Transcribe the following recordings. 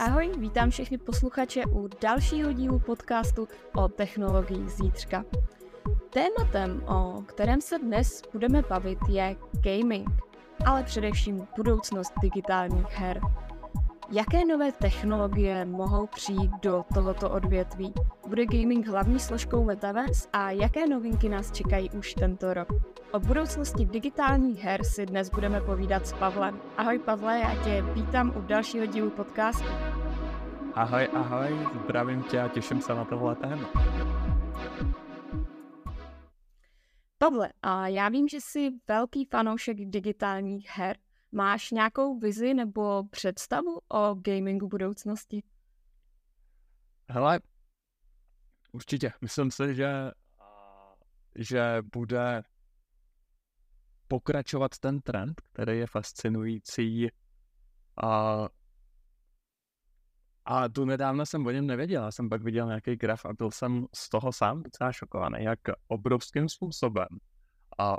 Ahoj, vítám všechny posluchače u dalšího dílu podcastu o technologiích zítřka. Tématem, o kterém se dnes budeme bavit, je gaming, ale především budoucnost digitálních her. Jaké nové technologie mohou přijít do tohoto odvětví? Bude gaming hlavní složkou Metaverse a jaké novinky nás čekají už tento rok? O budoucnosti digitálních her si dnes budeme povídat s Pavlem. Ahoj Pavle, já tě vítám u dalšího dílu podcastu. Ahoj, zdravím tě a těším se na tohle téma. Pavle, a já vím, že jsi velký fanoušek digitálních her. Máš nějakou vizi nebo představu o gamingu budoucnosti? Hele, určitě. Myslím si, že bude pokračovat ten trend, který je fascinující. A tu nedávno jsem o něm nevěděl. Já jsem pak viděl nějaký graf a byl jsem z toho sám docela šokovaný, jak obrovským způsobem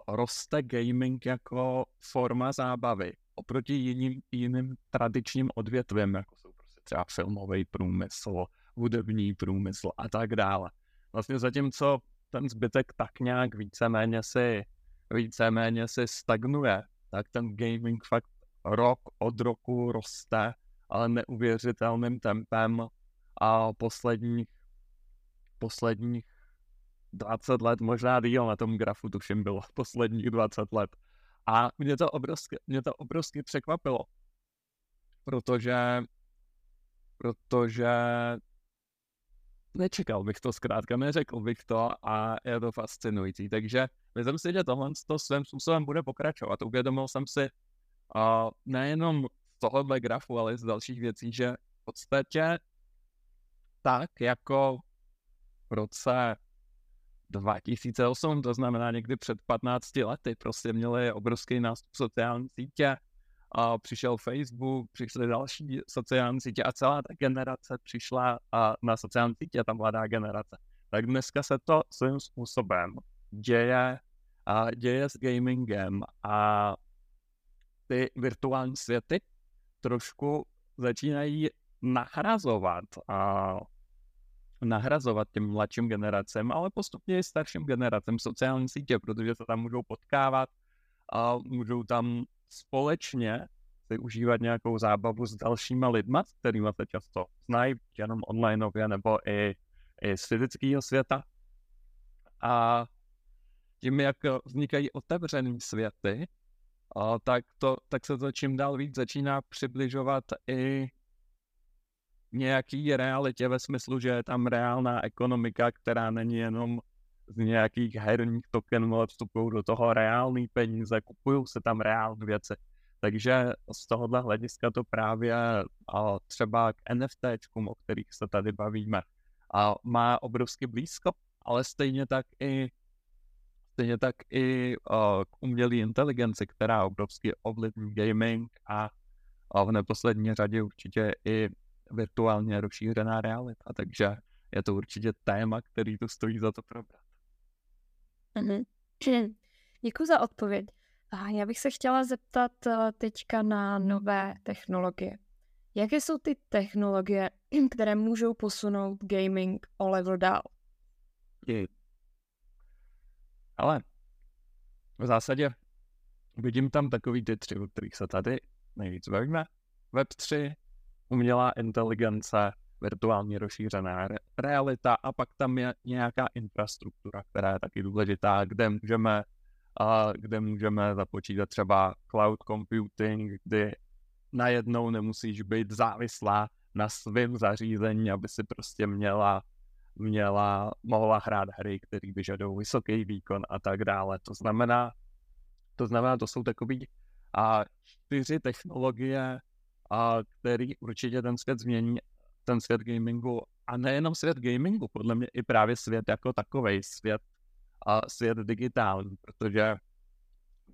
roste gaming jako forma zábavy oproti jiným tradičním odvětvím, jako jsou prostě třeba filmový průmysl, hudební průmysl a tak dále. Vlastně zatímco ten zbytek tak nějak víceméně si stagnuje, tak ten gaming fakt rok od roku roste, ale neuvěřitelným tempem a posledních 20 let, možná díl na tom grafu, tuším bylo posledních 20 let. A mě to obrovsky překvapilo, protože nečekal bych to, zkrátka neřekl bych to a je to fascinující. Takže myslím si, že tohle to svým způsobem bude pokračovat. Uvědomil jsem si nejenom z tohohle grafu, ale i z dalších věcí, že v podstatě tak jako v roce 2008, to znamená někdy před 15 lety, prostě měli obrovský nástup sociální sítě, a přišel Facebook, přišly další sociální sítě a celá ta generace přišla na sociální sítě, ta mladá generace. Tak dneska se to svým způsobem děje s gamingem a ty virtuální světy trošku začínají nahrazovat těm mladším generacem, ale postupně i starším generacem sociální sítě, protože se tam můžou potkávat a můžou tam společně si užívat nějakou zábavu s dalšíma lidma, s kterými se často znají, jenom onlineově nebo i z fyzického světa. A tím, jak vznikají otevřený světy, tak se to čím dál víc začíná přibližovat i nějaký realitě ve smyslu, že je tam reálná ekonomika, která není jenom z nějakých herních tokenů, ale vstupují do toho reální peníze, kupují se tam reální věci. Takže z tohohle hlediska to právě třeba k NFTčkům, o kterých se tady bavíme, má obrovsky blízko, ale stejně tak i k umělé inteligenci, která obrovsky ovlivní gaming a v neposlední řadě určitě i virtuálně rozšířená realita, takže je to určitě téma, který to stojí za to probrat. Děkuji za odpověď. A já bych se chtěla zeptat teďka na nové technologie. Jaké jsou ty technologie, které můžou posunout gaming o level dál? Ale v zásadě vidím tam takový ty tři, o kterých se tady nejvíc bavíme. Web3, umělá inteligence, virtuálně rozšířená realita a pak tam je nějaká infrastruktura, která je taky důležitá, kde můžeme započítat třeba cloud computing, kdy najednou nemusíš být závislá na svém zařízení, aby si prostě mohla hrát hry, které vyžadují vysoký výkon a tak dále. To znamená, to jsou takový 4 technologie, který určitě ten svět změní, ten svět gamingu, a nejenom svět gamingu, podle mě i právě svět jako takovej, svět digitální, protože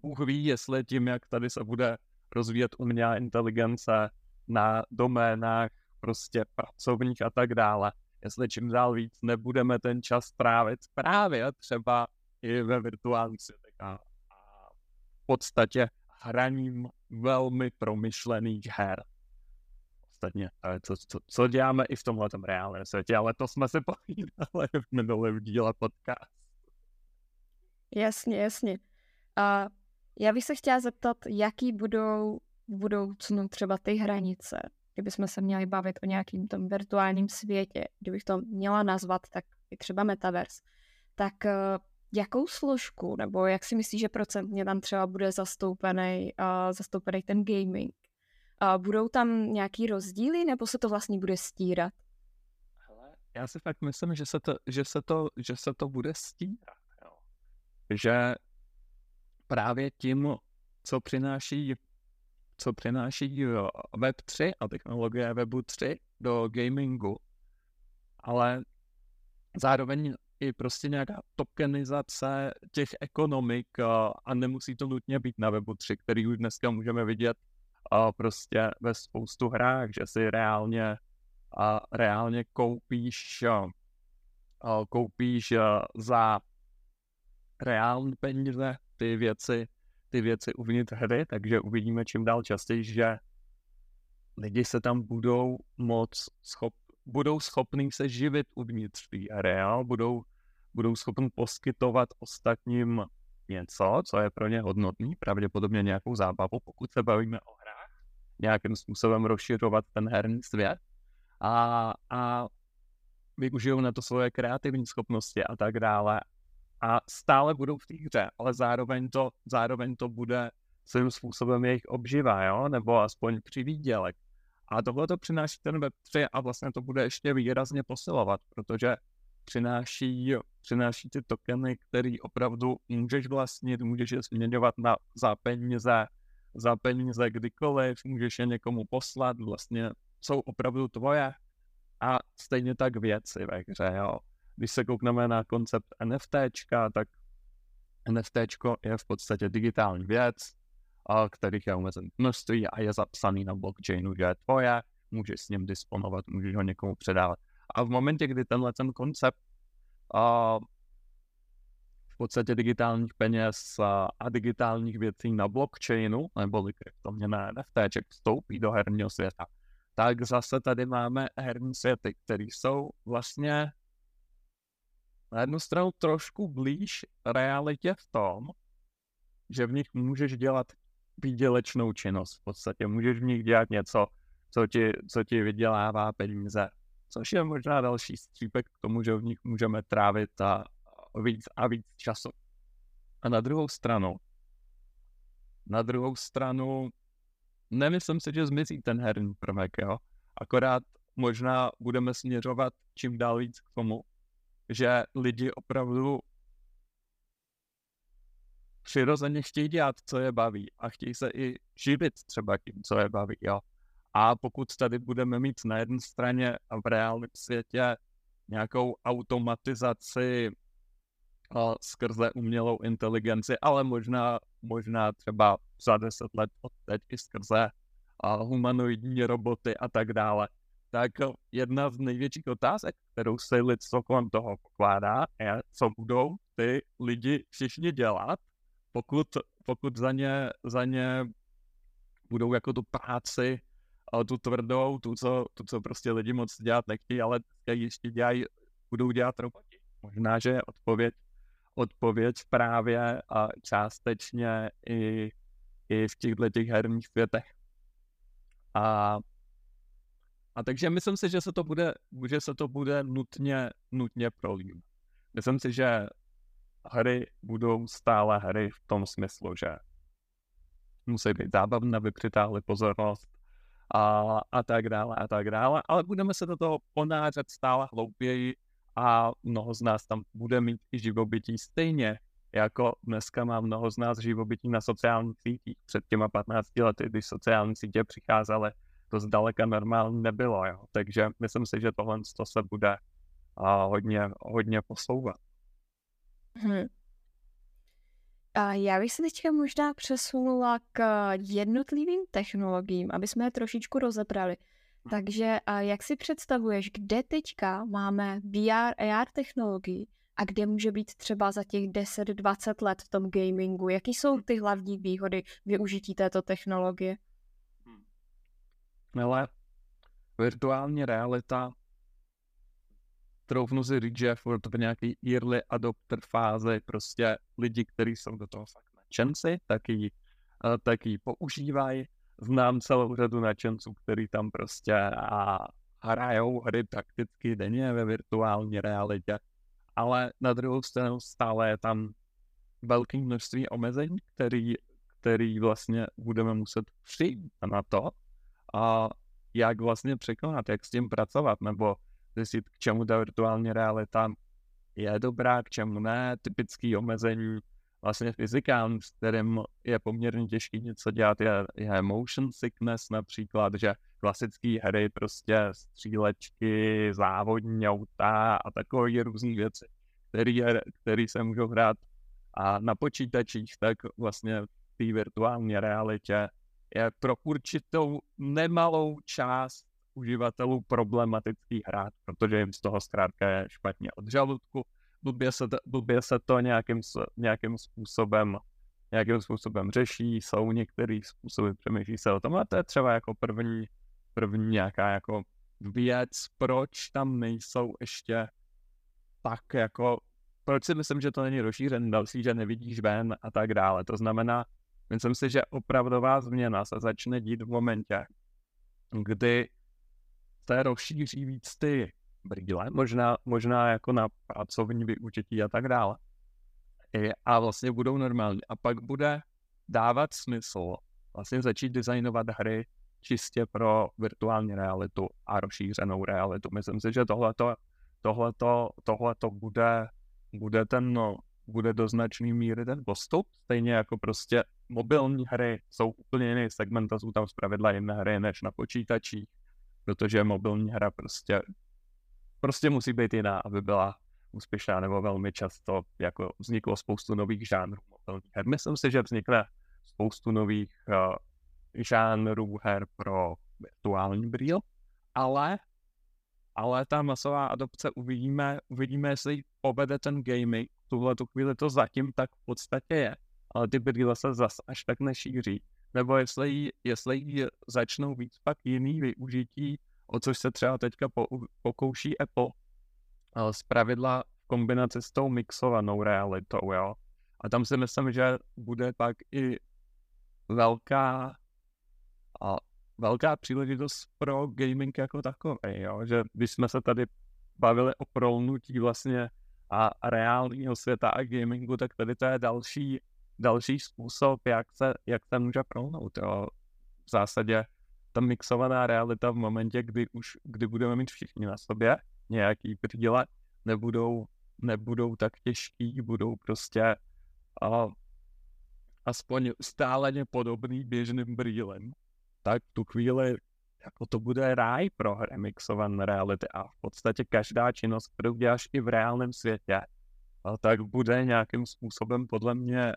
Bůh ví, jestli tím, jak tady se bude rozvíjet umělá inteligence na doménách prostě pracovních a tak dále, jestli čím dál víc nebudeme ten čas trávit právě třeba i ve virtuálním světech a v podstatě hraním velmi promyšlených her. ostatně, co děláme i v tomhletom reálném světě, ale to jsme se povídali v minulém díle podcast. Jasně, jasně. A já bych se chtěla zeptat, jaký budou v budoucnu třeba ty hranice, kdybychom se měli bavit o nějakým tom virtuálním světě, kdybych to měla nazvat, tak i třeba Metaverse, tak jakou složku, nebo jak si myslíš, že procentně tam třeba bude zastoupený ten gaming? Budou tam nějaký rozdíly, nebo se to vlastně bude stírat? Hele, já si fakt myslím, že se to bude stírat. Jo. Že právě tím, co přináší Web 3 a technologie Webu 3 do gamingu, ale zároveň i prostě nějaká tokenizace těch ekonomik a nemusí to nutně být na Webu 3, který už dneska můžeme vidět prostě ve spoustu hrách, že si reálně koupíš za reální peníze ty věci uvnitř hry, takže uvidíme čím dál častěji, že lidi se tam budou schopní se živit uvnitř té hry, budou schopni poskytovat ostatním něco, co je pro ně hodnotný, pravděpodobně nějakou zábavu, pokud se bavíme o hrách, nějakým způsobem rozšiřovat ten herní svět a využijou na to svoje kreativní schopnosti a tak dále. A stále budou v té hře, ale zároveň to bude svým způsobem jejich obživa, jo? Nebo aspoň přivýdělek. A tohle to přináší ten Web 3 a vlastně to bude ještě výrazně posilovat, protože přináší ty tokeny, který opravdu můžeš vlastnit, můžeš je směňovat za peníze kdykoliv, můžeš je někomu poslat, vlastně jsou opravdu tvoje a stejně tak věci ve hře, jo. Když se koukneme na koncept NFTčka, tak NFTčko je v podstatě digitální věc, kterých je omezené množství a je zapsaný na blockchainu, že je tvoje, můžeš s ním disponovat, můžeš ho někomu předávat. A v momentě, kdy tenhle ten koncept v podstatě digitálních peněz a digitálních věcí na blockchainu, neboli kryptoměna NFTček vstoupí do herního světa, tak zase tady máme herní světy, které jsou vlastně na jednu stranu trošku blíž realitě v tom, že v nich můžeš dělat výdělečnou činnost v podstatě. Můžeš v nich dělat něco, co ti vydělává peníze. Což je možná další střípek k tomu, že v nich můžeme trávit a víc času. A na druhou stranu nemyslím si, že zmizí ten herní prvek, jo. Akorát možná budeme směřovat čím dál víc k tomu, že lidi opravdu přirozeně chtějí dělat, co je baví a chtějí se i živit třeba tím, co je baví, jo. A pokud tady budeme mít na jedné straně v reálném světě nějakou automatizaci skrze umělou inteligenci, ale možná třeba za 10 let od teď i skrze humanoidní roboty a tak dále, tak jedna z největších otázek, kterou se lidstvo kolem toho pokládá, je, co budou ty lidi všichni dělat, pokud za ně budou jako tu práci, tu tvrdou, tu, co prostě lidi moc dělat nechtějí, ale ještě budou dělat roboti. Možná, že je odpověď právě a částečně i v těchto herních světech. A takže myslím si, že se to bude nutně prolívat. Myslím si, že hry budou stále hry v tom smyslu, že musí být zábavné, aby přitáhly pozornost a tak dále, ale budeme se do toho ponářet stále hlouběji a mnoho z nás tam bude mít i živobytí stejně, jako dneska má mnoho z nás živobytí na sociálních sítích. Před těma 15 lety, když sociální sítě přicházely, to zdaleka normální nebylo, jo. Takže myslím si, že tohle se bude hodně posouvat. A já bych se teďka možná přesunula k jednotlivým technologiím, aby jsme je trošičku rozebrali. Takže jak si představuješ, kde teďka máme VR, AR technologii a kde může být třeba za těch 10-20 let v tom gamingu? Jaký jsou ty hlavní výhody využití této technologie? Ale virtuální realita, troufnu si říct, že to je nějaký early adopter fáze, prostě lidi, kteří jsou do toho fakt nadšenci, tak ji používají. Znám celou řadu nadšenců, kteří tam prostě hrajou hry prakticky denně ve virtuální realitě, ale na druhou stranu stále je tam velké množství omezení, který vlastně budeme muset přijít na to, a jak vlastně překonat, jak s tím pracovat, nebo zjistit, k čemu ta virtuální realita je dobrá, k čemu ne, typické omezení vlastně fyzikám, s kterým je poměrně těžké něco dělat, je motion sickness například, že klasické hry, prostě střílečky, závodní auta a takové různé věci, které se můžou hrát a na počítačích, tak vlastně v té virtuální realitě je pro určitou nemalou část uživatelů problematický hrát, protože jim z toho zkrátka je špatně od žaludku, blbě se to nějakým způsobem řeší, jsou některý způsoby, přemýšlí se o tom, a to je třeba jako první nějaká jako věc, proč tam nejsou ještě tak jako, proč si myslím, že to není rozšířen, další, že nevidíš ven a tak dále. To znamená, myslím si, že opravdová změna se začne dít v momentě, kdy se rozšíří víc ty brýle, možná jako na pracovní využití a tak dále. A vlastně budou normální. A pak bude dávat smysl vlastně začít designovat hry čistě pro virtuální realitu a rozšířenou realitu. Myslím si, že tohleto bude do značné míry ten postup, stejně jako prostě mobilní hry jsou úplně jiný segment a jsou tam zpravidla jiné hry než na počítačích, protože mobilní hra prostě musí být jiná, aby byla úspěšná, nebo velmi často jako vzniklo spoustu nových žánrů mobilních her. Myslím si, že vznikne spoustu nových žánrů her pro virtuální brýl, ale ta masová adopce uvidíme, jestli povede ten gaming. V tuhletu chvíli to zatím tak v podstatě je, ale ty brýle se zas až tak nešíří. Nebo jestli začnou víc pak jiný využití, o což se třeba teďka pokouší Apple, zpravidla v kombinaci s tou mixovanou realitou, jo. A tam si myslím, že bude pak i velká příležitost pro gaming jako takový, jo. Že když jsme se tady bavili o prolnutí vlastně a reálního světa a gamingu, tak tady to je další způsob, jak se může prolnout, jo. V zásadě ta mixovaná realita v momentě, kdy budeme mít všichni na sobě nějaký brýle, nebudou tak těžký, budou prostě aspoň stáleně podobný běžným brýlem, tak tu chvíli jako to bude ráj pro hry mixované reality a v podstatě každá činnost, kterou děláš i v reálném světě, tak bude nějakým způsobem podle mě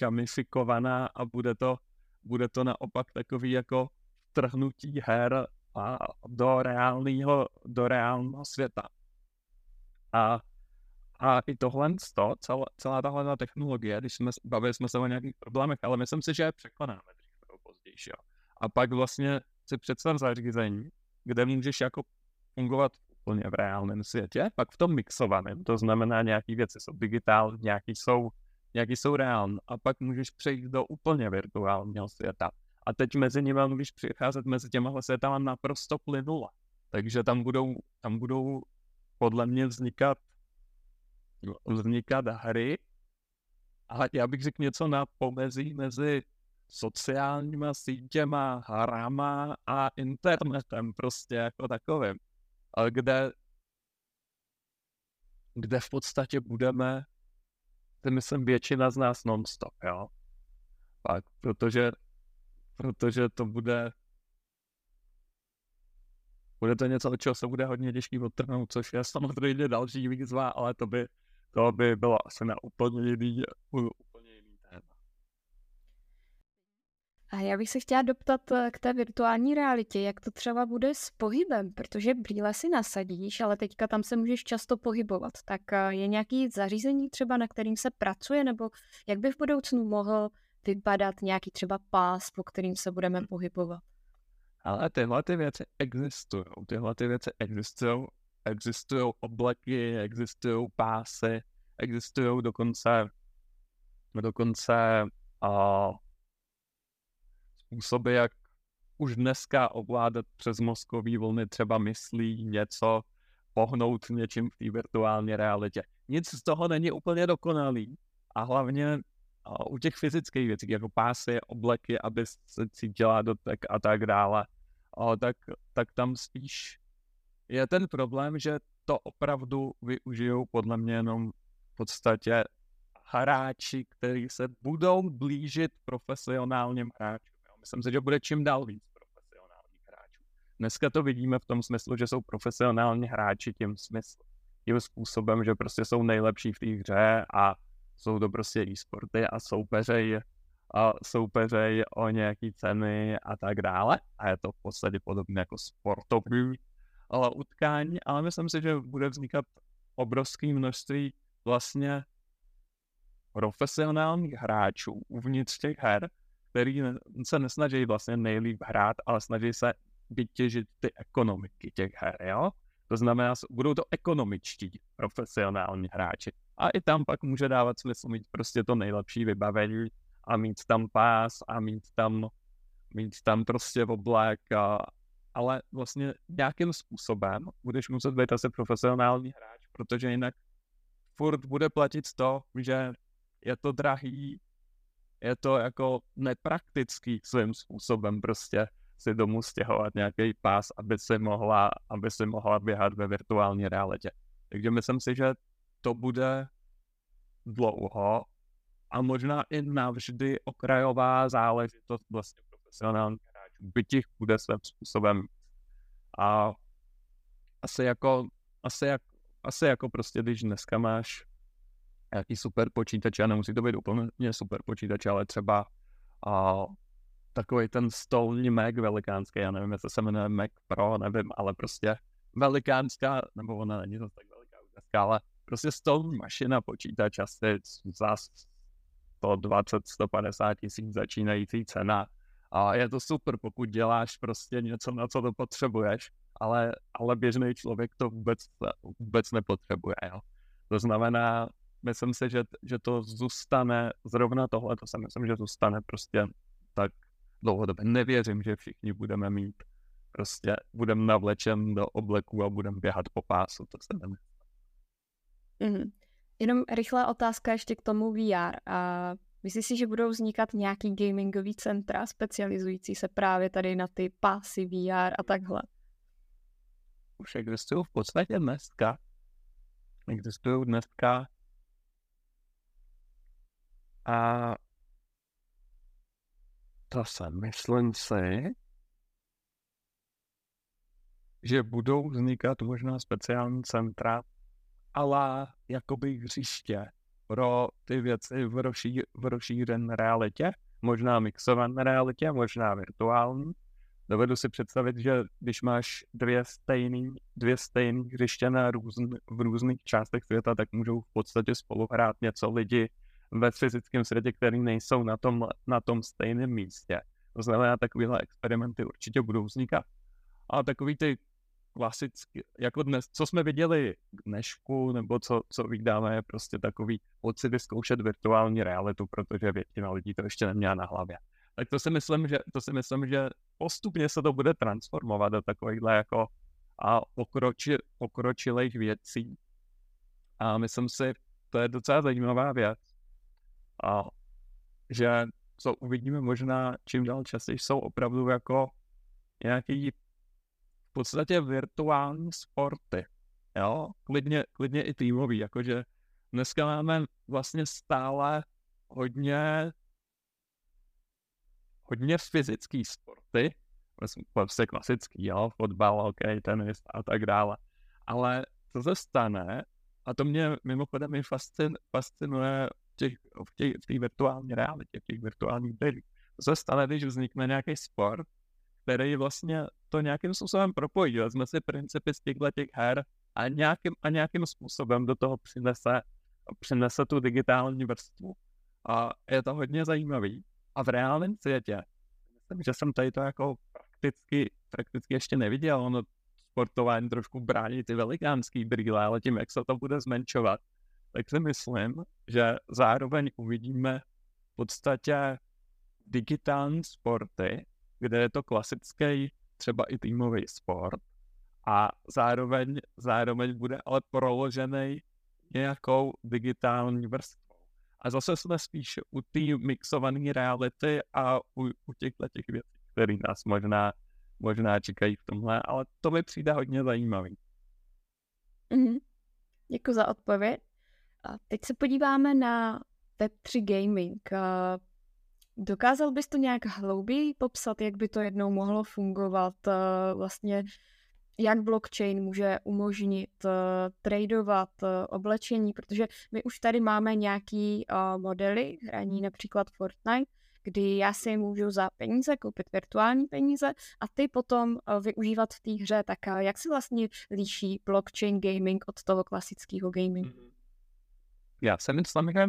gamifikovaná a bude to naopak takový jako trhnutí her a do reálného světa. A i tohle, celá tahle technologie, když bavili jsme se o nějakých problémech, ale myslím si, že je překonáme dřív nebo později. A pak vlastně si představ zařízení, kde můžeš jako fungovat úplně v reálném světě, pak v tom mixovaném, to znamená nějaký věci jsou digitální, nějaký jsou reální, a pak můžeš přejít do úplně virtuálního světa. A teď mezi nimi můžeš přicházet mezi těma světama naprosto plynule. Takže tam budou podle mě vznikat hry. A já bych řekl něco na pomezí mezi sociálníma sítěma, hrama a internetem prostě jako takovým. Ale kde v podstatě budeme, to myslím většina z nás non-stop, jo. Pak, protože to bude to něco, od čeho se bude hodně těžký odtrhnout, což je samozřejmě další výzva, ale to by bylo asi na úplně jiný téma. A já bych se chtěla doptat k té virtuální realitě, jak to třeba bude s pohybem, protože brýle si nasadíš, ale teďka tam se můžeš často pohybovat. Tak je nějaký zařízení třeba, na kterým se pracuje, nebo jak by v budoucnu mohl vypadat nějaký třeba pás, po kterým se budeme pohybovat? Ale tyhle ty věci existují. Existují obleky, existují pásy, existují dokonce způsoby, jak už dneska ovládat přes mozkový vlny třeba myslí něco, pohnout něčím v té virtuální realitě. Nic z toho není úplně dokonalý a hlavně u těch fyzických věcí, jako pásy, obleky, aby se cítila dotek a tak dále, tak tam spíš je ten problém, že to opravdu využijou podle mě jenom v podstatě hráči, kteří se budou blížit profesionálním hráčům. Myslím si, že bude čím dál víc profesionálních hráčů. Dneska to vidíme v tom smyslu, že jsou profesionální hráči tím způsobem, že prostě jsou nejlepší v té hře a jsou to prostě e-sporty a soupeřejí o nějaký ceny a tak dále. A je to v podstatě podobné jako sportovní utkání, ale myslím si, že bude vznikat obrovské množství vlastně profesionálních hráčů uvnitř těch her, který se nesnaží vlastně nejlíp hrát, ale snaží se vytěžit ty ekonomiky těch her, jo? To znamená, budou to ekonomičtí profesionální hráči. A i tam pak může dávat smysl mít prostě to nejlepší vybavení a mít tam pás a mít tam prostě oblek, ale vlastně nějakým způsobem budeš muset být asi profesionální hráč, protože jinak furt bude platit to, že je to drahý, je to jako nepraktický svým způsobem prostě si domů stěhovat nějaký pás, aby si mohla běhat ve virtuální realitě. Takže myslím si, že to bude dlouho a možná i navždy okrajová záležitost vlastně profesionálních hráčů. Byť jich bude svým způsobem. A asi jako prostě, když dneska máš nějaký super počítač, a nemusí to být úplně super počítač, ale třeba takový ten stolní Mac velikánský, já nevím, jestli se jmenuje Mac Pro, nevím, ale prostě velikánská, nebo ona není zase tak veliká dneska, ale prostě stolní mašina počítač asi za 120–150 tisíc začínající cena. A je to super, pokud děláš prostě něco, na co to potřebuješ, ale běžný člověk to vůbec nepotřebuje. Jo? To znamená, myslím si, že to zůstane, zrovna tohle, to si myslím, že zůstane prostě tak dlouhodobě. Nevěřím, že všichni budeme mít, prostě budeme navlečen do obleku a budeme běhat po pásu, to se nemyslí. Mm-hmm. Jenom rychlá otázka ještě k tomu VR. A myslíš si, že budou vznikat nějaký gamingový centra specializující se právě tady na ty pásy VR a takhle? Už existují v podstatě dneska. A to se myslím si, že budou vznikat možná speciální centra, ale jakoby hřiště pro ty věci v rozšířené realitě, možná mixované realitě, možná virtuální. Dovedu si představit, že když máš dvě stejné hřiště v různých částech světa, tak můžou v podstatě spolu hrát něco lidi ve fyzickém světě, který nejsou na tom stejném místě. To znamená, takovéhle experimenty určitě budou vznikat. A takový ty klasický, jako dnes, co jsme viděli k dnešku, nebo co vydáme, je prostě takový, pojď si vyzkoušet virtuální realitu, protože většina lidí to ještě neměla na hlavě. Tak to si myslím, že postupně se to bude transformovat do takovýchhle jako pokročilých věcí. A myslím si, to je docela zajímavá věc. A že co uvidíme možná čím dál častěji, jsou opravdu jako nějaký v podstatě virtuální sporty, jo, klidně i týmový, jakože dneska máme vlastně stále hodně fyzický sporty, vlastně klasický, jo, fotbal, hokej, tenis a tak dále, ale co se stane, a to mě mimochodem i fascinuje v té virtuální realitě, v těch virtuálních videích. To se stane, když vznikne nějaký sport, který vlastně to nějakým způsobem propojí. Vezme si principy z těch her a nějakým způsobem do toho přinese tu digitální vrstvu. A je to hodně zajímavý. A v reálném světě, myslím, že jsem tady to jako prakticky ještě neviděl. Ono sportování trošku brání ty velikánský brýle, ale tím, jak se to bude zmenšovat, tak si myslím, že zároveň uvidíme v podstatě digitální sporty, kde je to klasický třeba i týmový sport a zároveň bude ale proložený nějakou digitální vrstvou. A zase jsme spíš u té mixované reality a u těch věcí, které nás možná čekají v tomhle, ale to mi přijde hodně zajímavý. Mm-hmm. Děkuji za odpověď. A teď se podíváme na Web3 gaming. Dokázal bys to nějak hlouběji popsat, jak by to jednou mohlo fungovat, vlastně jak blockchain může umožnit tradovat oblečení, protože my už tady máme nějaký modely, hraní například Fortnite, kdy já si můžu za peníze koupit virtuální peníze a ty potom využívat v té hře, tak jak se vlastně liší blockchain gaming od toho klasického gamingu? Já si myslím, že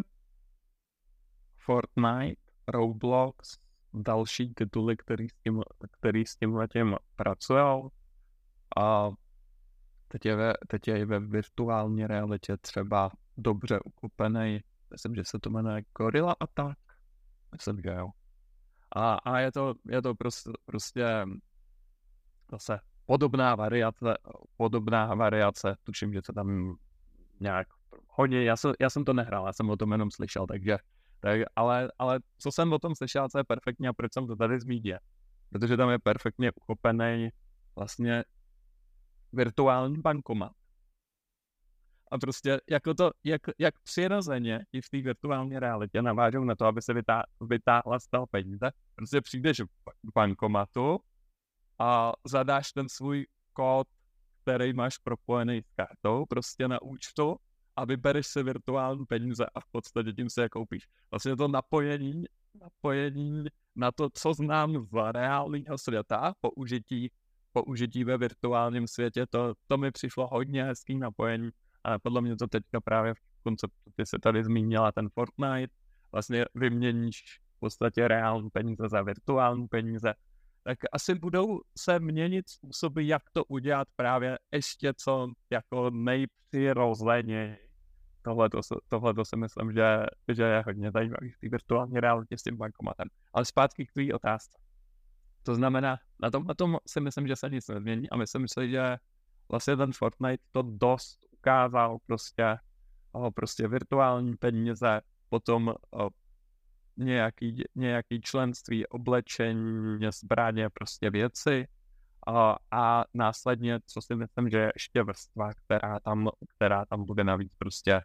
Fortnite, Roblox, další tituly, který s tímhletím pracují. A teď je ve virtuální realitě třeba dobře ukupený, myslím, že se to jmenuje Gorilla Attack. Myslím, že jo. A je to prostě zase podobná variace, tuším, že se tam nějak hodí. Já jsem to nehrál, já jsem o tom jenom slyšel, takže ale co jsem o tom slyšel, co je perfektně a proč jsem to tady zmínil, protože tam je perfektně uchopený vlastně virtuální bankomat. A prostě jako to, jak přirozeně i v té virtuální realitě navážou na to, aby se vytáhla z toho peníze, prostě přijdeš k bankomatu a zadáš ten svůj kód, který máš propojený s kartou, prostě na účtu, a vybereš si virtuální peníze a v podstatě tím se je koupíš. Vlastně to napojení na to, co znám z reálného světa, použití ve virtuálním světě, to mi přišlo hodně hezký napojení. A podle mě to teďka právě v konceptu, ty se tady zmínila ten Fortnite, vlastně vyměníš v podstatě reální peníze za virtuální peníze, tak asi budou se měnit způsoby, jak to udělat právě ještě co jako nejpřirozeněji. Tohle si myslím, že je hodně zajímavý v té virtuální realitě s tím bankomatem. Ale zpátky k tvý otázce. To znamená, na tom si myslím, že se nic nezmění a myslím si, že vlastně ten Fortnite to dost ukázal, prostě virtuální peníze, potom nějaký členství, oblečení, zbraně, prostě věci a následně, co si myslím, že je ještě vrstva, která tam bude navíc, prostě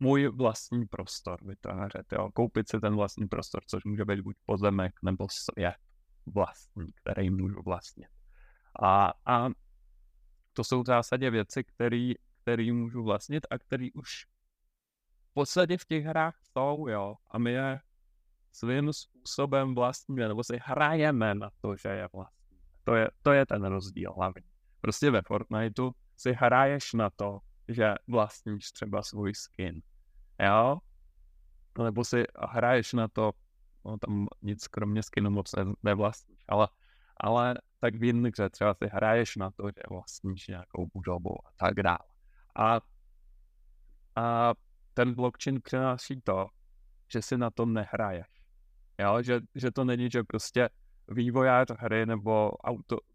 můj vlastní prostor vytvářet, jo, koupit si ten vlastní prostor, což může být buď pozemek nebo svět vlastní, který můžu vlastnit. A to jsou v zásadě věci, který můžu vlastnit a který už v podstatě v těch hrách jsou, jo, a my je svým způsobem vlastníme, nebo si hrajeme na to, že je vlastní. To je ten rozdíl hlavně. Prostě ve Fortniteu si hraješ na to, že vlastníš třeba svůj skin, jo? Nebo si hraješ na to, no tam nic kromě skinu moc nevlastníš, ale tak v jiných, že třeba si hraješ na to, že vlastníš nějakou budovu a tak dále. A ten blockchain přináší to, že si na to nehraješ. Jo? Že to není, že prostě vývojář hry nebo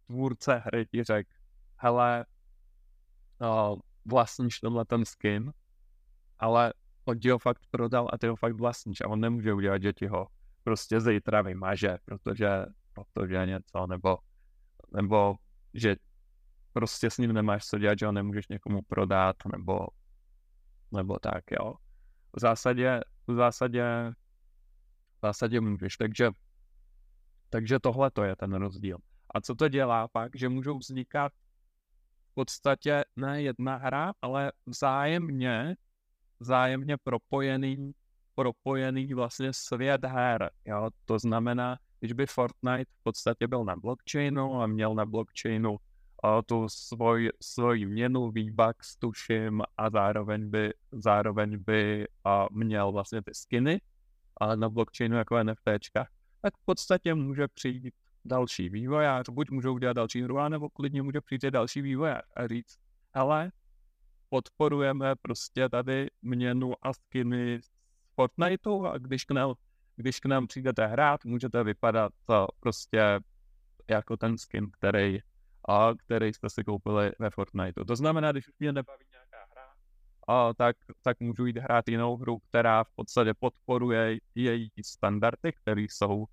tvůrce hry ti řekl, hele, vlastníš tenhle ten skin, ale on ti ho fakt prodal a ty ho fakt vlastníš a on nemůže udělat, že ti ho prostě zítra vymaže, protože něco, nebo že prostě s ním nemáš co dělat, že ho nemůžeš někomu prodat, nebo tak, jo. V zásadě můžeš, takže tohle to je ten rozdíl. A co to dělá pak, že můžou vznikat v podstatě ne jedna hra, ale vzájemně propojený vlastně svět her, jo. To znamená, když by Fortnite v podstatě byl na blockchainu a měl na blockchainu tu svoji měnu V-Bucks, tuším, a zároveň by měl vlastně ty skiny, ale na blockchainu jako NFTčka, tak v podstatě může přijít další vývojář, buď můžou udělat další hru, nebo klidně může přijít další vývojář a říct, hele, podporujeme prostě tady měnu a skiny z Fortniteu a když k nám přijdete hrát, můžete vypadat prostě jako ten skin, který jste si koupili ve Fortniteu. To znamená, když už mě nebaví nějaká hra, tak můžu jít hrát jinou hru, která v podstatě podporuje její standardy, které jsou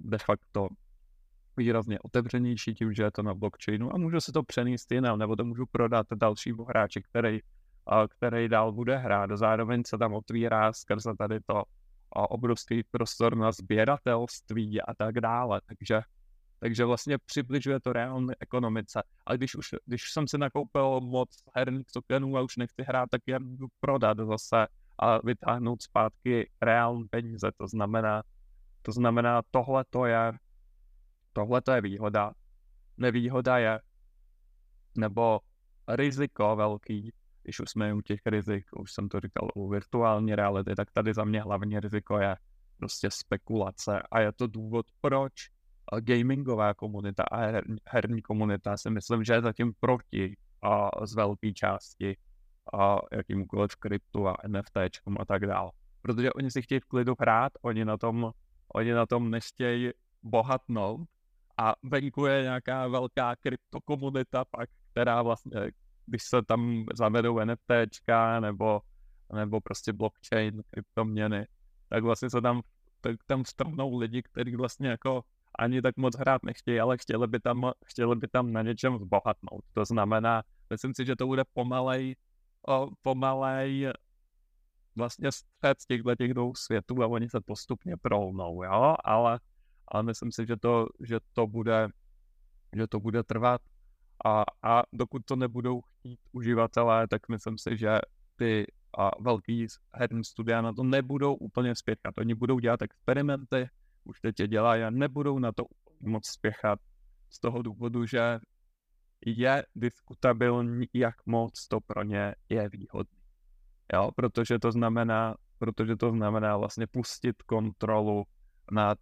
de facto výrazně otevřenější tím, že je to na blockchainu a můžu se to přenést jinam, nebo to můžu prodat dalšímu hráči, který dál bude hrát. Zároveň se tam otvírá skrze tady to obrovský prostor na sběratelství a tak dále. Takže vlastně přibližuje to reálné ekonomice. A když jsem si nakoupil moc herních tokenů a už nechci hrát, tak já můžu prodat zase a vytáhnout zpátky reální peníze. To znamená tohle je výhoda. Nevýhoda je, nebo riziko velký, když už jsme u těch rizik, už jsem to říkal u virtuální reality, tak tady za mě hlavně riziko je prostě spekulace a je to důvod, proč gamingová komunita a herní komunita si myslím, že je zatím proti a z velké části a jakýmkoliv kryptu a NFTčkům a tak dále. Protože oni si chtějí v klidu hrát, oni na tom nechtějí bohatnout a venku je nějaká velká kryptokomunita pak, která vlastně, když se tam zavedou NFTčka nebo prostě blockchain, kryptoměny, tak vlastně se tam vstrhnou lidi, kteří vlastně jako ani tak moc hrát nechtějí, ale chtěli by tam na něčem zbohatnout. To znamená, myslím si, že to bude pomalej vlastně střed těch dvou světů a oni se postupně prolnou, jo, ale myslím si, že to bude trvat a dokud to nebudou chtít uživatelé, tak myslím si, že ty velký herní studia na to nebudou úplně spěchat. Oni budou dělat experimenty, už teď je dělají a nebudou na to moc spěchat z toho důvodu, že je diskutabilní, jak moc to pro ně je výhodné. Jo, protože to znamená vlastně pustit kontrolu nad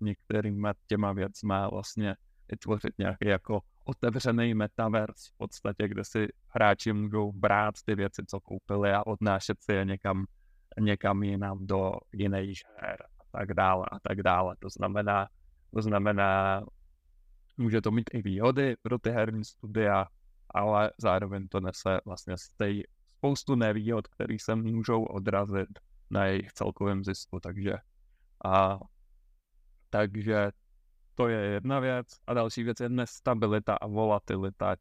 některýma těma věcma, vlastně vytvořit nějaký jako otevřený metaverse v podstatě, kde si hráči můžou brát ty věci, co koupili a odnášet si je někam jinam do jiných her a tak dále a tak dále. To znamená, může to mít i výhody pro ty herní studia, ale zároveň to nese vlastně spoustu nevýhod, které se můžou odrazit na jejich celkovém zisku, takže to je jedna věc a další věc je nestabilita a volatilita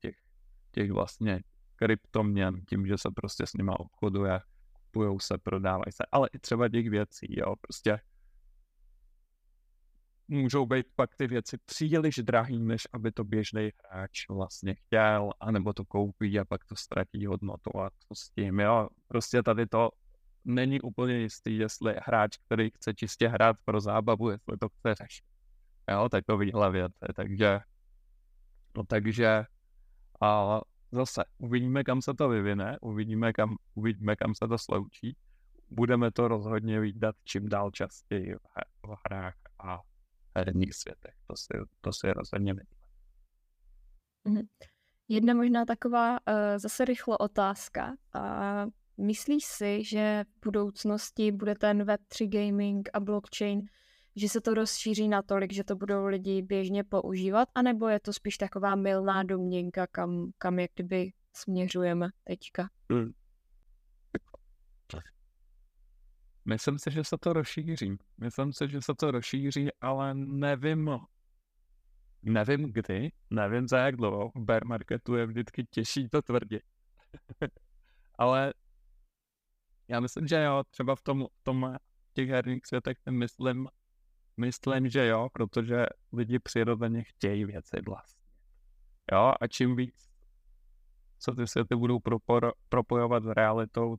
těch vlastně kryptoměn, tím, že se prostě s nima obchoduje, kupujou se, prodávají se, ale i třeba těch věcí, jo, prostě můžou být pak ty věci příliš drahý, než aby to běžný hráč vlastně chtěl, anebo to koupí a pak to ztratí hodnotu a to s tím, jo. Prostě tady to není úplně jistý, jestli hráč, který chce čistě hrát pro zábavu, jestli to chce řešit. Jo, takovýhle věci, takže a zase uvidíme, kam se to vyvine, uvidíme, kam se to sloučí. Budeme to rozhodně vidět čím dál častěji v hrách a herních světech, to si rozhodně myslím. Jedna možná taková zase rychlo otázka. Myslíš si, že v budoucnosti bude ten Web3 gaming a blockchain, že se to rozšíří natolik, že to budou lidi běžně používat, anebo je to spíš taková mylná domněnka, kam jak kdyby směřujeme teďka? Myslím si, že se to rozšíří. Ale nevím kdy, nevím za jak dlouho. V bear marketu je vždycky těžší to tvrdit. Ale já myslím, že jo, třeba v tom těch herních světech myslím, že jo, protože lidi přirozeně chtějí věci vlastně. Jo, a čím víc se ty světy budou propojovat s realitou,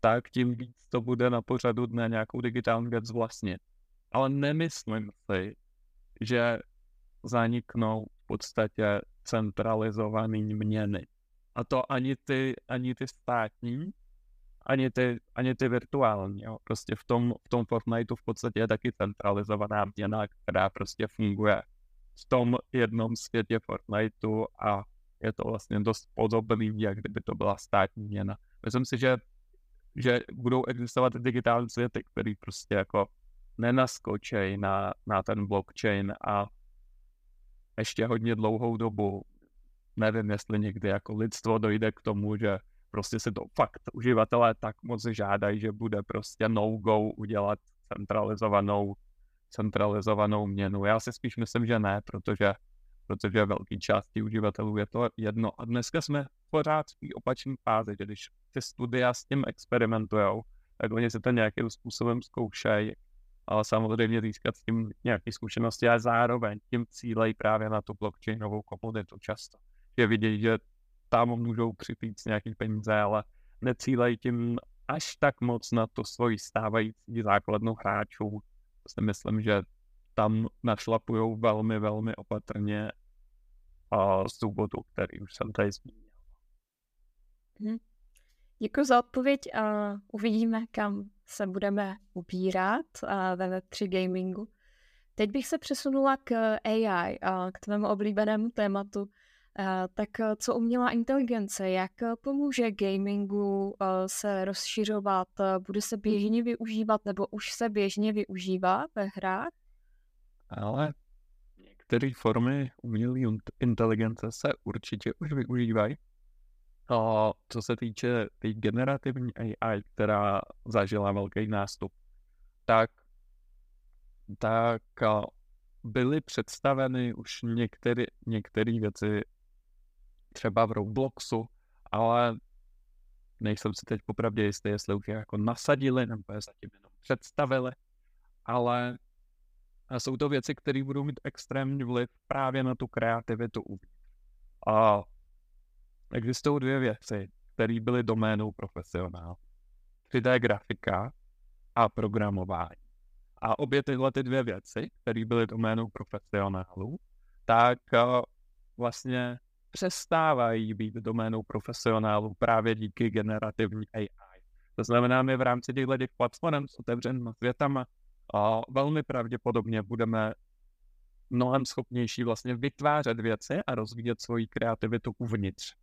tak tím víc to bude na pořadu dne nějakou digitální věc vlastně. Ale nemyslím si, že zaniknou v podstatě centralizované měny. A to ani ty státní, ani ty virtuální. Jo. Prostě v tom Fortniteu v podstatě je taky centralizovaná měna, která prostě funguje v tom jednom světě Fortniteu a je to vlastně dost podobný, jak kdyby to byla státní měna. Myslím si, že budou existovat digitální světy, který prostě jako nenaskočí na ten blockchain a ještě hodně dlouhou dobu. Nevím, jestli někdy jako lidstvo dojde k tomu, že prostě se to fakt uživatelé tak moc žádají, že bude prostě no-go udělat centralizovanou měnu. Já si spíš myslím, že ne, protože velký části uživatelů je to jedno. A dneska jsme pořád v té opačné fázi, že když ty studia s tím experimentujou, tak oni se to nějakým způsobem zkoušejí, ale samozřejmě získat s tím nějaké zkušenosti a zároveň tím cílejí právě na tu blockchainovou komunitu často. Je vidět, že tam můžou připít nějaký peníze, ale necílejí tím až tak moc na to svoji stávající základnou hráčů. To si myslím, že tam našlapujou velmi, velmi opatrně z důvodu, který už jsem tady zmínil. Děkuji za odpověď a uvidíme, kam se budeme ubírat ve Web3 gamingu. Teď bych se přesunula k AI, k tvému oblíbenému tématu. Tak co umělá inteligence, jak pomůže gamingu se rozšiřovat, bude se běžně využívat nebo už se běžně využívá ve hrách? Ale některé formy umělé inteligence se určitě už využívají. Co se týče té generativní AI, která zažila velký nástup, tak byly představeny už některé věci třeba v Robloxu, ale nejsem si teď popravdě jistý, jestli už je jako nasadili, nebo je zatím jenom představili, ale jsou to věci, které budou mít extrémní vliv právě na tu kreativitu. A existují dvě věci, které byly doménou profesionálů. 3D grafika a programování. A obě tyhle ty dvě věci, které byly doménou profesionálů, tak vlastně přestávají být doménou profesionálů právě díky generativní AI. To znamená, my v rámci těch platform s otevřenými světama velmi pravděpodobně budeme mnohem schopnější vlastně vytvářet věci a rozvíjet svoji kreativitu uvnitř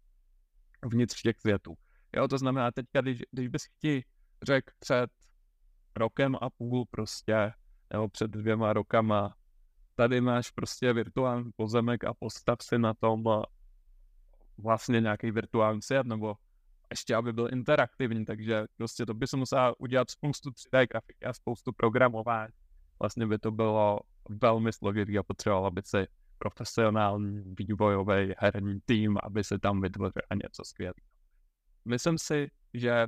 těch světů. Jo, to znamená teďka, když bys ti řekl před 1,5 rokem prostě, nebo před 2 rokama, tady máš prostě virtuální pozemek a postav si na tom vlastně nějaký virtuální svět, nebo ještě aby byl interaktivní, takže prostě to by se musela udělat spoustu 3D grafiky a spoustu programování. Vlastně by to bylo velmi složitý a potřeboval by si profesionální vývojový herní tým, aby se tam vytvořil něco skvělého. Myslím si, že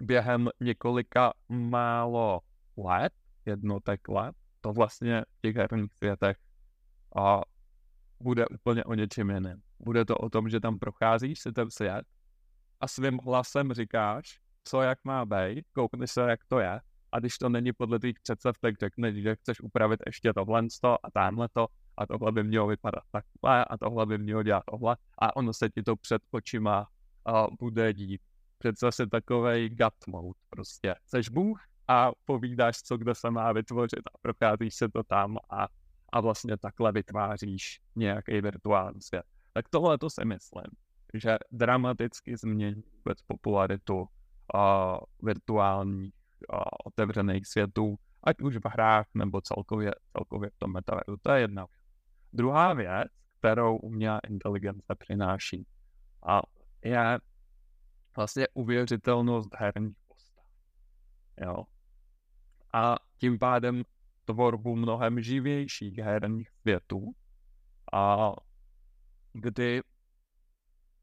během několika málo let, jednotek let, to vlastně v těch herních světech bude úplně o něčem jiném. Bude to o tom, že tam procházíš si ten svět a svým hlasem říkáš, co jak má být, koukneš se, jak to je, a když to není podle tvých představ, tak řekneš, že chceš upravit ještě tohleto a támhleto a tohle by mělo vypadat takhle a tohle by mělo dělat tohle a ono se ti to před očima bude dít. Představ si takovej gut mode prostě. Jseš bůh a povídáš, co kde se má vytvořit a procházíš se to tam a vlastně takhle vytváříš nějaký virtuální svět. Tak tohle to si myslím, že dramaticky změní vůbec popularitu virtuálních otevřených světů, ať už v hrách nebo celkově v tom metaverzu. To je jedna věc. Druhá věc, kterou umělá inteligence přináší, je vlastně uvěřitelnost herních postav. Jo. A tím pádem tvorbu mnohem živějších herních světů,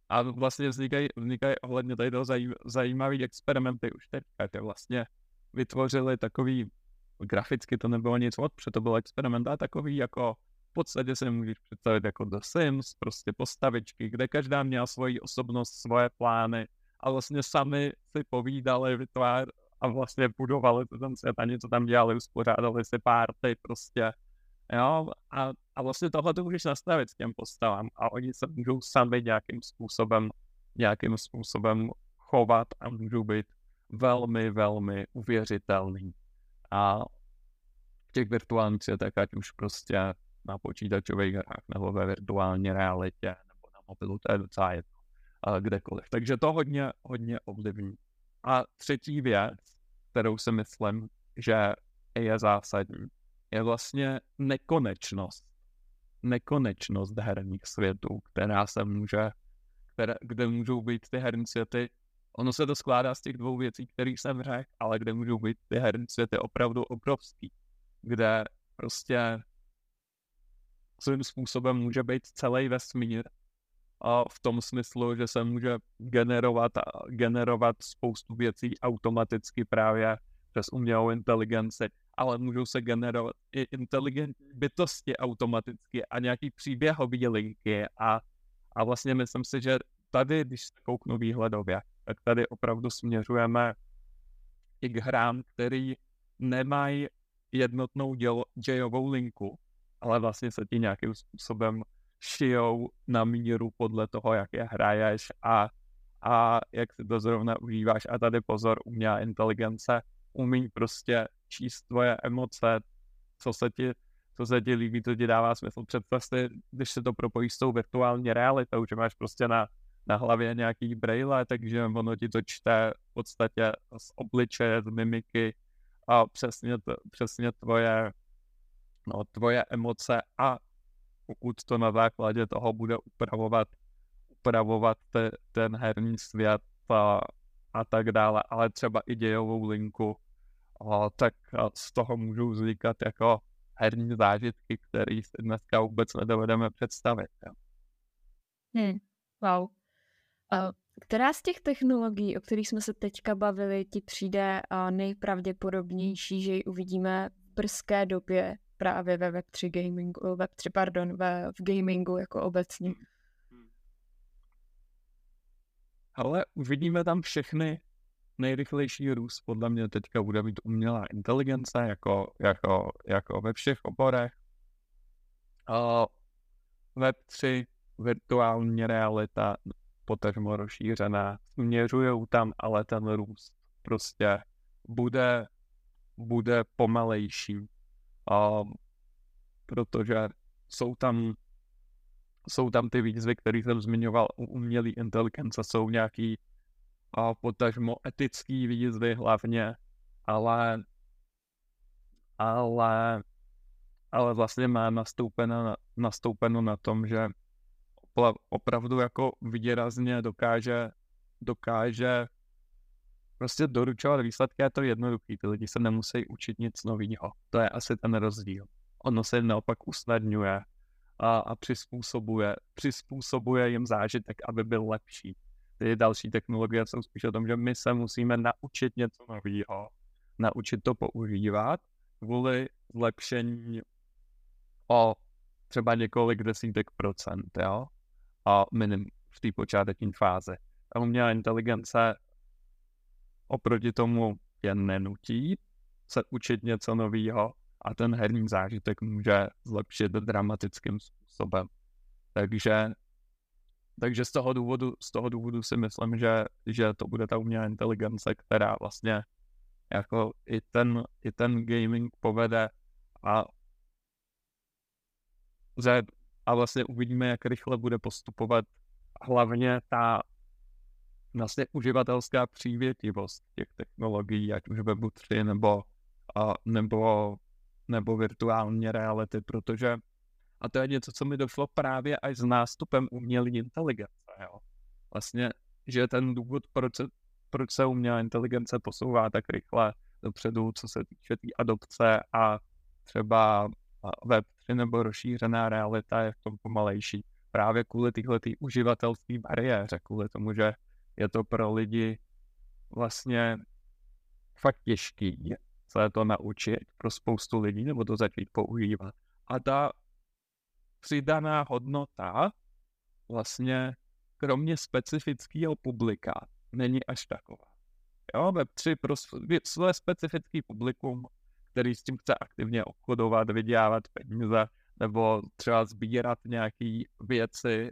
a vlastně vznikají ohledně tady zajímavý experimenty už teďka, kde vlastně vytvořili takový, graficky to nebylo nic moc, protože to byl experiment, ale takový jako v podstatě si můžeš představit jako The Sims, prostě postavičky, kde každá měla svoji osobnost, svoje plány a vlastně sami si povídali a vlastně budovali to tam svět a něco tam dělali, uspořádali si párty prostě. Jo, a vlastně tohle to můžeš nastavit s těm postavám a oni se můžou sami nějakým způsobem chovat a můžou být velmi, velmi uvěřitelný. A v těch virtuálních světech, ať už prostě na počítačových hrách, nebo ve virtuální realitě, nebo na mobilu, to je docela jedno, kdekoliv. Takže to hodně, hodně ovlivní. A třetí věc, kterou si myslím, že je zásadní, je vlastně nekonečnost. Nekonečnost herních světů, která se může, kde můžou být ty herní světy. Ono se to skládá z těch dvou věcí, které jsem řekl, ale kde můžou být ty herní světy opravdu obrovský. Kde prostě svým způsobem může být celý vesmír a v tom smyslu, že se může generovat spoustu věcí automaticky právě přes umělou inteligenci, ale můžou se generovat i inteligentní bytosti automaticky a nějaký příběhový linky a vlastně myslím si, že tady, když se kouknu výhledově, tak tady opravdu směřujeme i k hrám, který nemají jednotnou dějovou linku, ale vlastně se ti nějakým způsobem šijou na míru podle toho, jak je hraješ a jak si to zrovna užíváš. A tady pozor, umělá inteligence umí prostě číst tvoje emoce, co se ti líbí, co ti dává smysl. Představ si, když se to propojí s tou virtuální realitou, že máš prostě na hlavě nějaký brejle, takže ono ti to čte v podstatě z obličeje, z mimiky a přesně tvoje emoce, a pokud to na základě toho bude upravovat ten herní svět a tak dále, ale třeba i dějovou linku, tak z toho můžou vznikat jako herní zážitky, které si dneska vůbec nedovedeme představit. Wow. Která z těch technologií, o kterých jsme se teďka bavili, ti přijde nejpravděpodobnější, že ji uvidíme v brzké době právě ve Web3 gamingu, v gamingu jako obecně? Ale uvidíme tam všechny. Nejrychlejší růst podle mě teďka bude mít umělá inteligence, jako ve všech oborech. Web3, virtuální realita, potažmo rozšířená, směřujou tam, ale ten růst prostě bude pomalejší, protože jsou tam ty výzvy, které jsem zmiňoval u umělé inteligence, jsou nějaký potažmo etický výzvy hlavně, ale vlastně má nastoupeno na tom, že opravdu jako výrazně dokáže prostě doručovat výsledky, je to jednoduchý, ty lidi se nemusí učit nic novýho, to je asi ten rozdíl. Ono se naopak usnadňuje a přizpůsobuje jim zážitek, aby byl lepší. Ty další technologie jsou spíš o tom, že my se musíme naučit něco nového, naučit to používat kvůli zlepšení o třeba několik desítek procent, jo, a minimum v té počáteční fázi. A umělá inteligence oproti tomu je nenutí se učit něco nového a ten herní zážitek může zlepšit dramatickým způsobem. Takže z toho důvodu si myslím, že to bude ta umělá inteligence, která vlastně jako i ten gaming povede a vlastně uvidíme, jak rychle bude postupovat hlavně ta vlastně uživatelská přívětivost těch technologií, ať už webu 3 nebo virtuální reality, protože a to je něco, co mi došlo právě až s nástupem umělé inteligence. Jo. Vlastně, že ten důvod, proč se umělá inteligence posouvá tak rychle dopředu, co se týče té adopce a třeba Web3 nebo rozšířená realita je v tom pomalejší. Právě kvůli tyhle uživatelské bariéře, kvůli tomu, že je to pro lidi vlastně fakt těžký se to naučit pro spoustu lidí nebo to začít používat. A ta přidaná hodnota vlastně kromě specifického publika není až taková. Jo, Web3 pro své specifické publikum, který s tím chce aktivně obchodovat, vydělávat peníze nebo třeba sbírat nějaké věci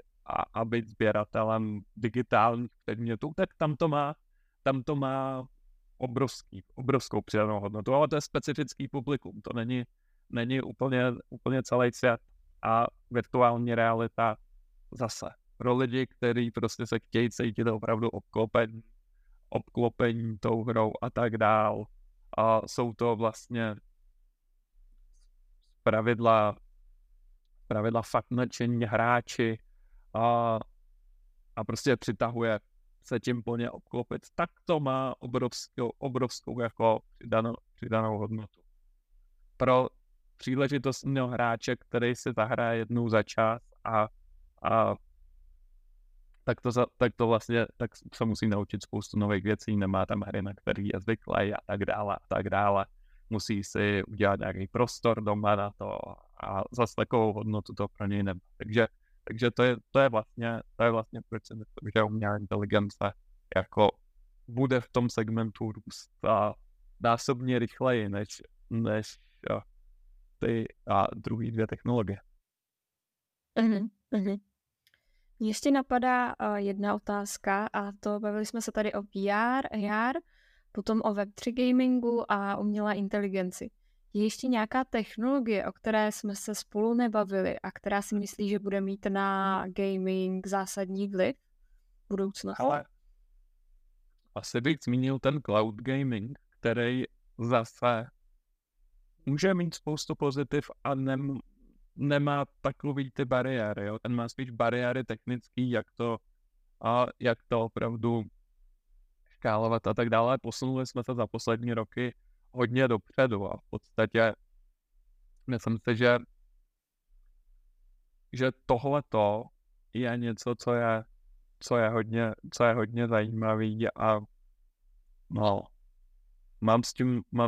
a být sběratelem digitálních předmětů, tak tam to má obrovskou přidanou hodnotu, ale to je specifický publikum, to není úplně celý svět a virtuální realita zase pro lidi, kteří prostě se chtějí cítit opravdu obklopení tou hrou a tak dál. A jsou to vlastně pravidla fakt nadšení hráči a prostě přitahuje se tím plně obklopit, tak to má obrovskou jako přidanou hodnotu. Pro příležitostného hráče, který si zahraje jednou za čas a tak se musí naučit spoustu nových věcí, nemá tam hry, na který je zvyklý a tak dále. Musí si udělat nějaký prostor doma na to a zase takovou hodnotu to pro něj nemá. Takže to je vlastně proč si myslím, že umělá inteligence jako bude v tom segmentu růst a násobně rychleji než ty a druhý dvě technologie. Mně ještě napadá jedna otázka a to bavili jsme se tady o VR, AR, potom o Web3 gamingu a umělé inteligenci. Je ještě nějaká technologie, o které jsme se spolu nebavili a která si myslí, že bude mít na gaming zásadní vliv v budoucnosti? Ale asi bych zmínil ten cloud gaming, který zase může mít spoustu pozitiv a nemá takový ty bariéry, jo? Ten má spíš bariéry technický, jak to opravdu škálovat a tak dále. Posunuli jsme se za poslední roky hodně dopředu a v podstatě myslím si, že tohleto je něco, co je hodně zajímavý a no, mám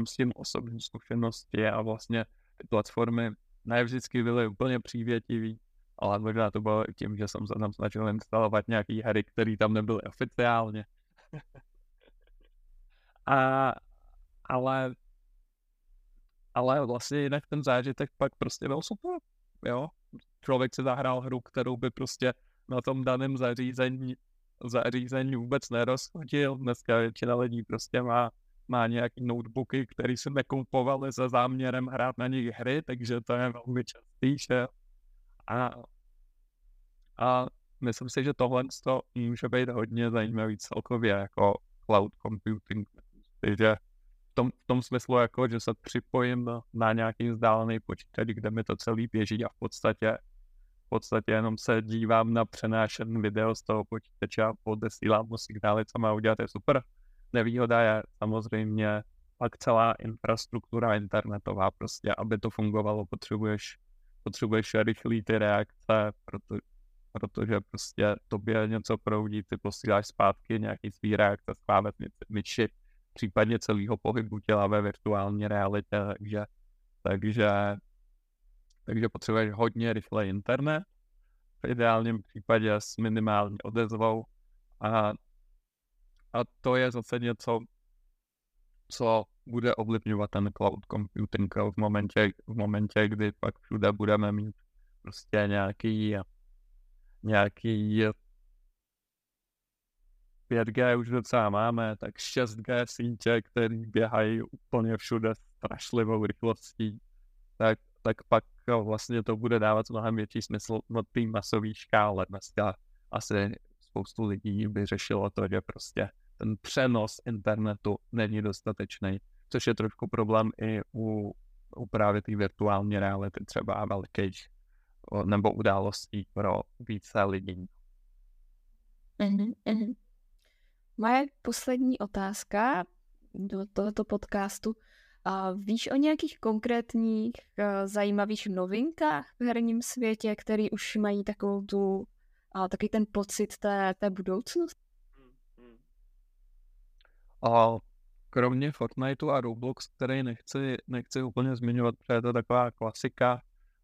s tím osobní zkušenosti a vlastně ty platformy ne vždycky byly úplně přívětivý, ale možná to bylo i tím, že jsem se tam snažil instalovat nějaký hry, které tam nebyly oficiálně. Ale vlastně jinak ten zážitek pak prostě byl super, jo. Člověk si zahrál hru, kterou by prostě na tom daném zařízení vůbec nerozchodil. Dneska většina lidí prostě má nějaký notebooky, které se nekompovaly se záměrem hrát na nich hry, takže to je velmi častý, že? A myslím si, že tohle to může být hodně zajímavý celkově, jako cloud computing, že v tom smyslu, jako, že se připojím na nějaký vzdálený počítač, kde mi to celý běží a v podstatě jenom se dívám na přenášené video z toho počítače a podesílám mu signály, co má udělat, je super. Nevýhoda je samozřejmě pak celá infrastruktura internetová, prostě, aby to fungovalo, potřebuješ rychlý ty reakce, protože prostě tobě něco proudí, ty posíláš zpátky nějaký svý reakce, myši, případně celého pohybu těla ve virtuální realitě, takže potřebuješ hodně rychle internet, v ideálním případě s minimální odezvou a to je zase něco, co bude ovlivňovat ten cloud computing v momentě, kdy pak všude budeme mít prostě nějaký 5G už docela máme, tak 6G sítě, které běhají úplně všude strašlivou rychlostí, tak pak vlastně to bude dávat mnohem větší smysl na té masové škále. Dneska asi spoustu lidí by řešilo to, že prostě ten přenos internetu není dostatečný, což je trošku problém i u právě té virtuální reality třeba velkých nebo událostí pro více lidí. Moje poslední otázka do tohoto podcastu. Víš o nějakých konkrétních zajímavých novinkách v herním světě, které už mají takovou tu taky ten pocit té budoucnosti? A kromě Fortniteu a Roblox, který nechci úplně zmiňovat, protože je to taková klasika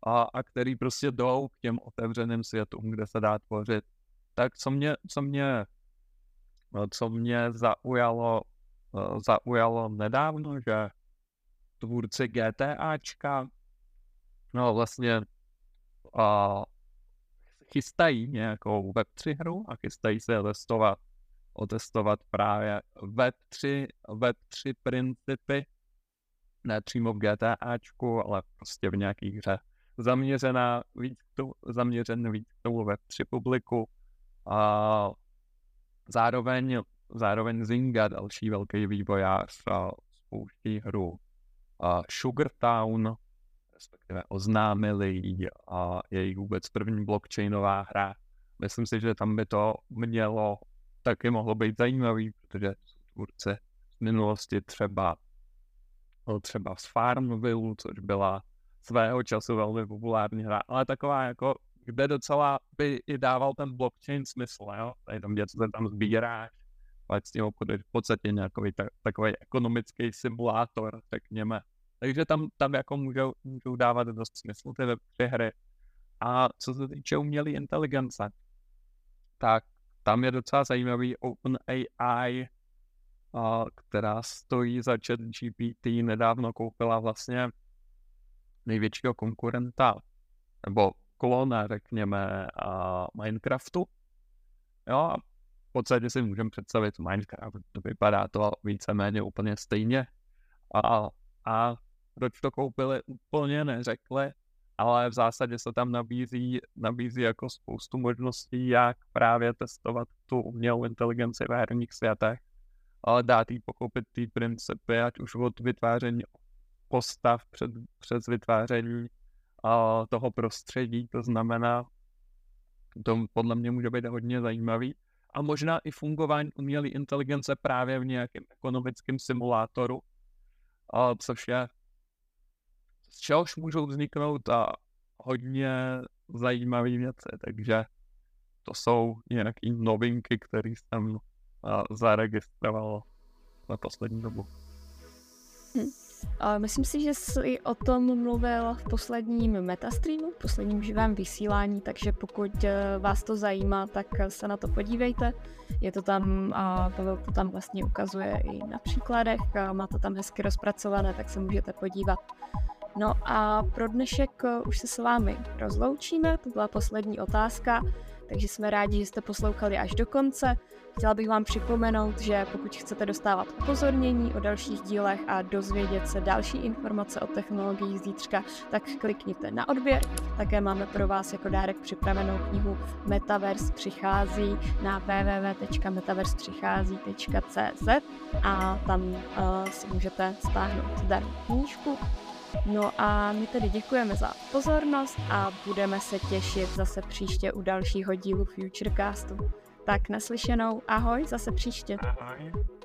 a který prostě jdou k těm otevřeným světům, kde se dá tvořit, tak co mě zaujalo nedávno, že tvůrci GTAčka vlastně chystají nějakou Web3 hru a chystají se testovat otestovat právě Web3 principy, ne přímo v GTAčku, ale prostě v nějaký hře zaměřen víc k tomu Web3 publiku. A zároveň Zynga, další velký vývojář, spouští hru Sugartown, respektive oznámili její vůbec první blockchainová hra. Myslím si, že tam by to mohlo být zajímavý, protože tvůrci v minulosti třeba z FarmVille, což byla svého času velmi populární hra, ale taková jako, kde docela by i dával ten blockchain smysl, jo? Tady tam něco se tam sbíráš, ale s tím obchoduješ v podstatě nějaký takový ekonomický simulátor, řekněme. Takže tam jako můžou dávat dost smysl ty hry. A co se týče umělé inteligence, tak tam je docela zajímavý OpenAI, která stojí za ChatGPT, nedávno koupila vlastně největšího konkurenta, nebo klona, řekněme, Minecraftu. Jo, a v podstatě si můžeme představit Minecraft, vypadá to víceméně úplně stejně. A proč to koupili, úplně neřekli, ale v zásadě se tam nabízí jako spoustu možností, jak právě testovat tu umělou inteligenci ve herních světech, ale dát jí pochopit ty principy, ať už od vytváření postav přes vytváření toho prostředí, to znamená, to podle mě může být hodně zajímavý. A možná i fungování umělé inteligence právě v nějakém ekonomickém simulátoru, což je, z čehož můžou vzniknout hodně zajímavé věci, takže to jsou nějaké novinky, které jsem zaregistroval na poslední dobu. Myslím si, že jsi o tom mluvil v posledním metastreamu, v posledním živém vysílání, takže pokud vás to zajímá, tak se na to podívejte. Je to tam, a Pavel to tam vlastně ukazuje i na příkladech, má to tam hezky rozpracované, tak se můžete podívat. No a pro dnešek už se s vámi rozloučíme, to byla poslední otázka, takže jsme rádi, že jste poslouchali až do konce. Chtěla bych vám připomenout, že pokud chcete dostávat upozornění o dalších dílech a dozvědět se další informace o technologiích zítřka, tak klikněte na odběr. Také máme pro vás jako dárek připravenou knihu Metaverse přichází na www.metaverseprichází.cz a tam si můžete stáhnout darmo knížku. No a my tedy děkujeme za pozornost a budeme se těšit zase příště u dalšího dílu Futurecastu. Tak naslyšenou, ahoj, zase příště. Ahoj.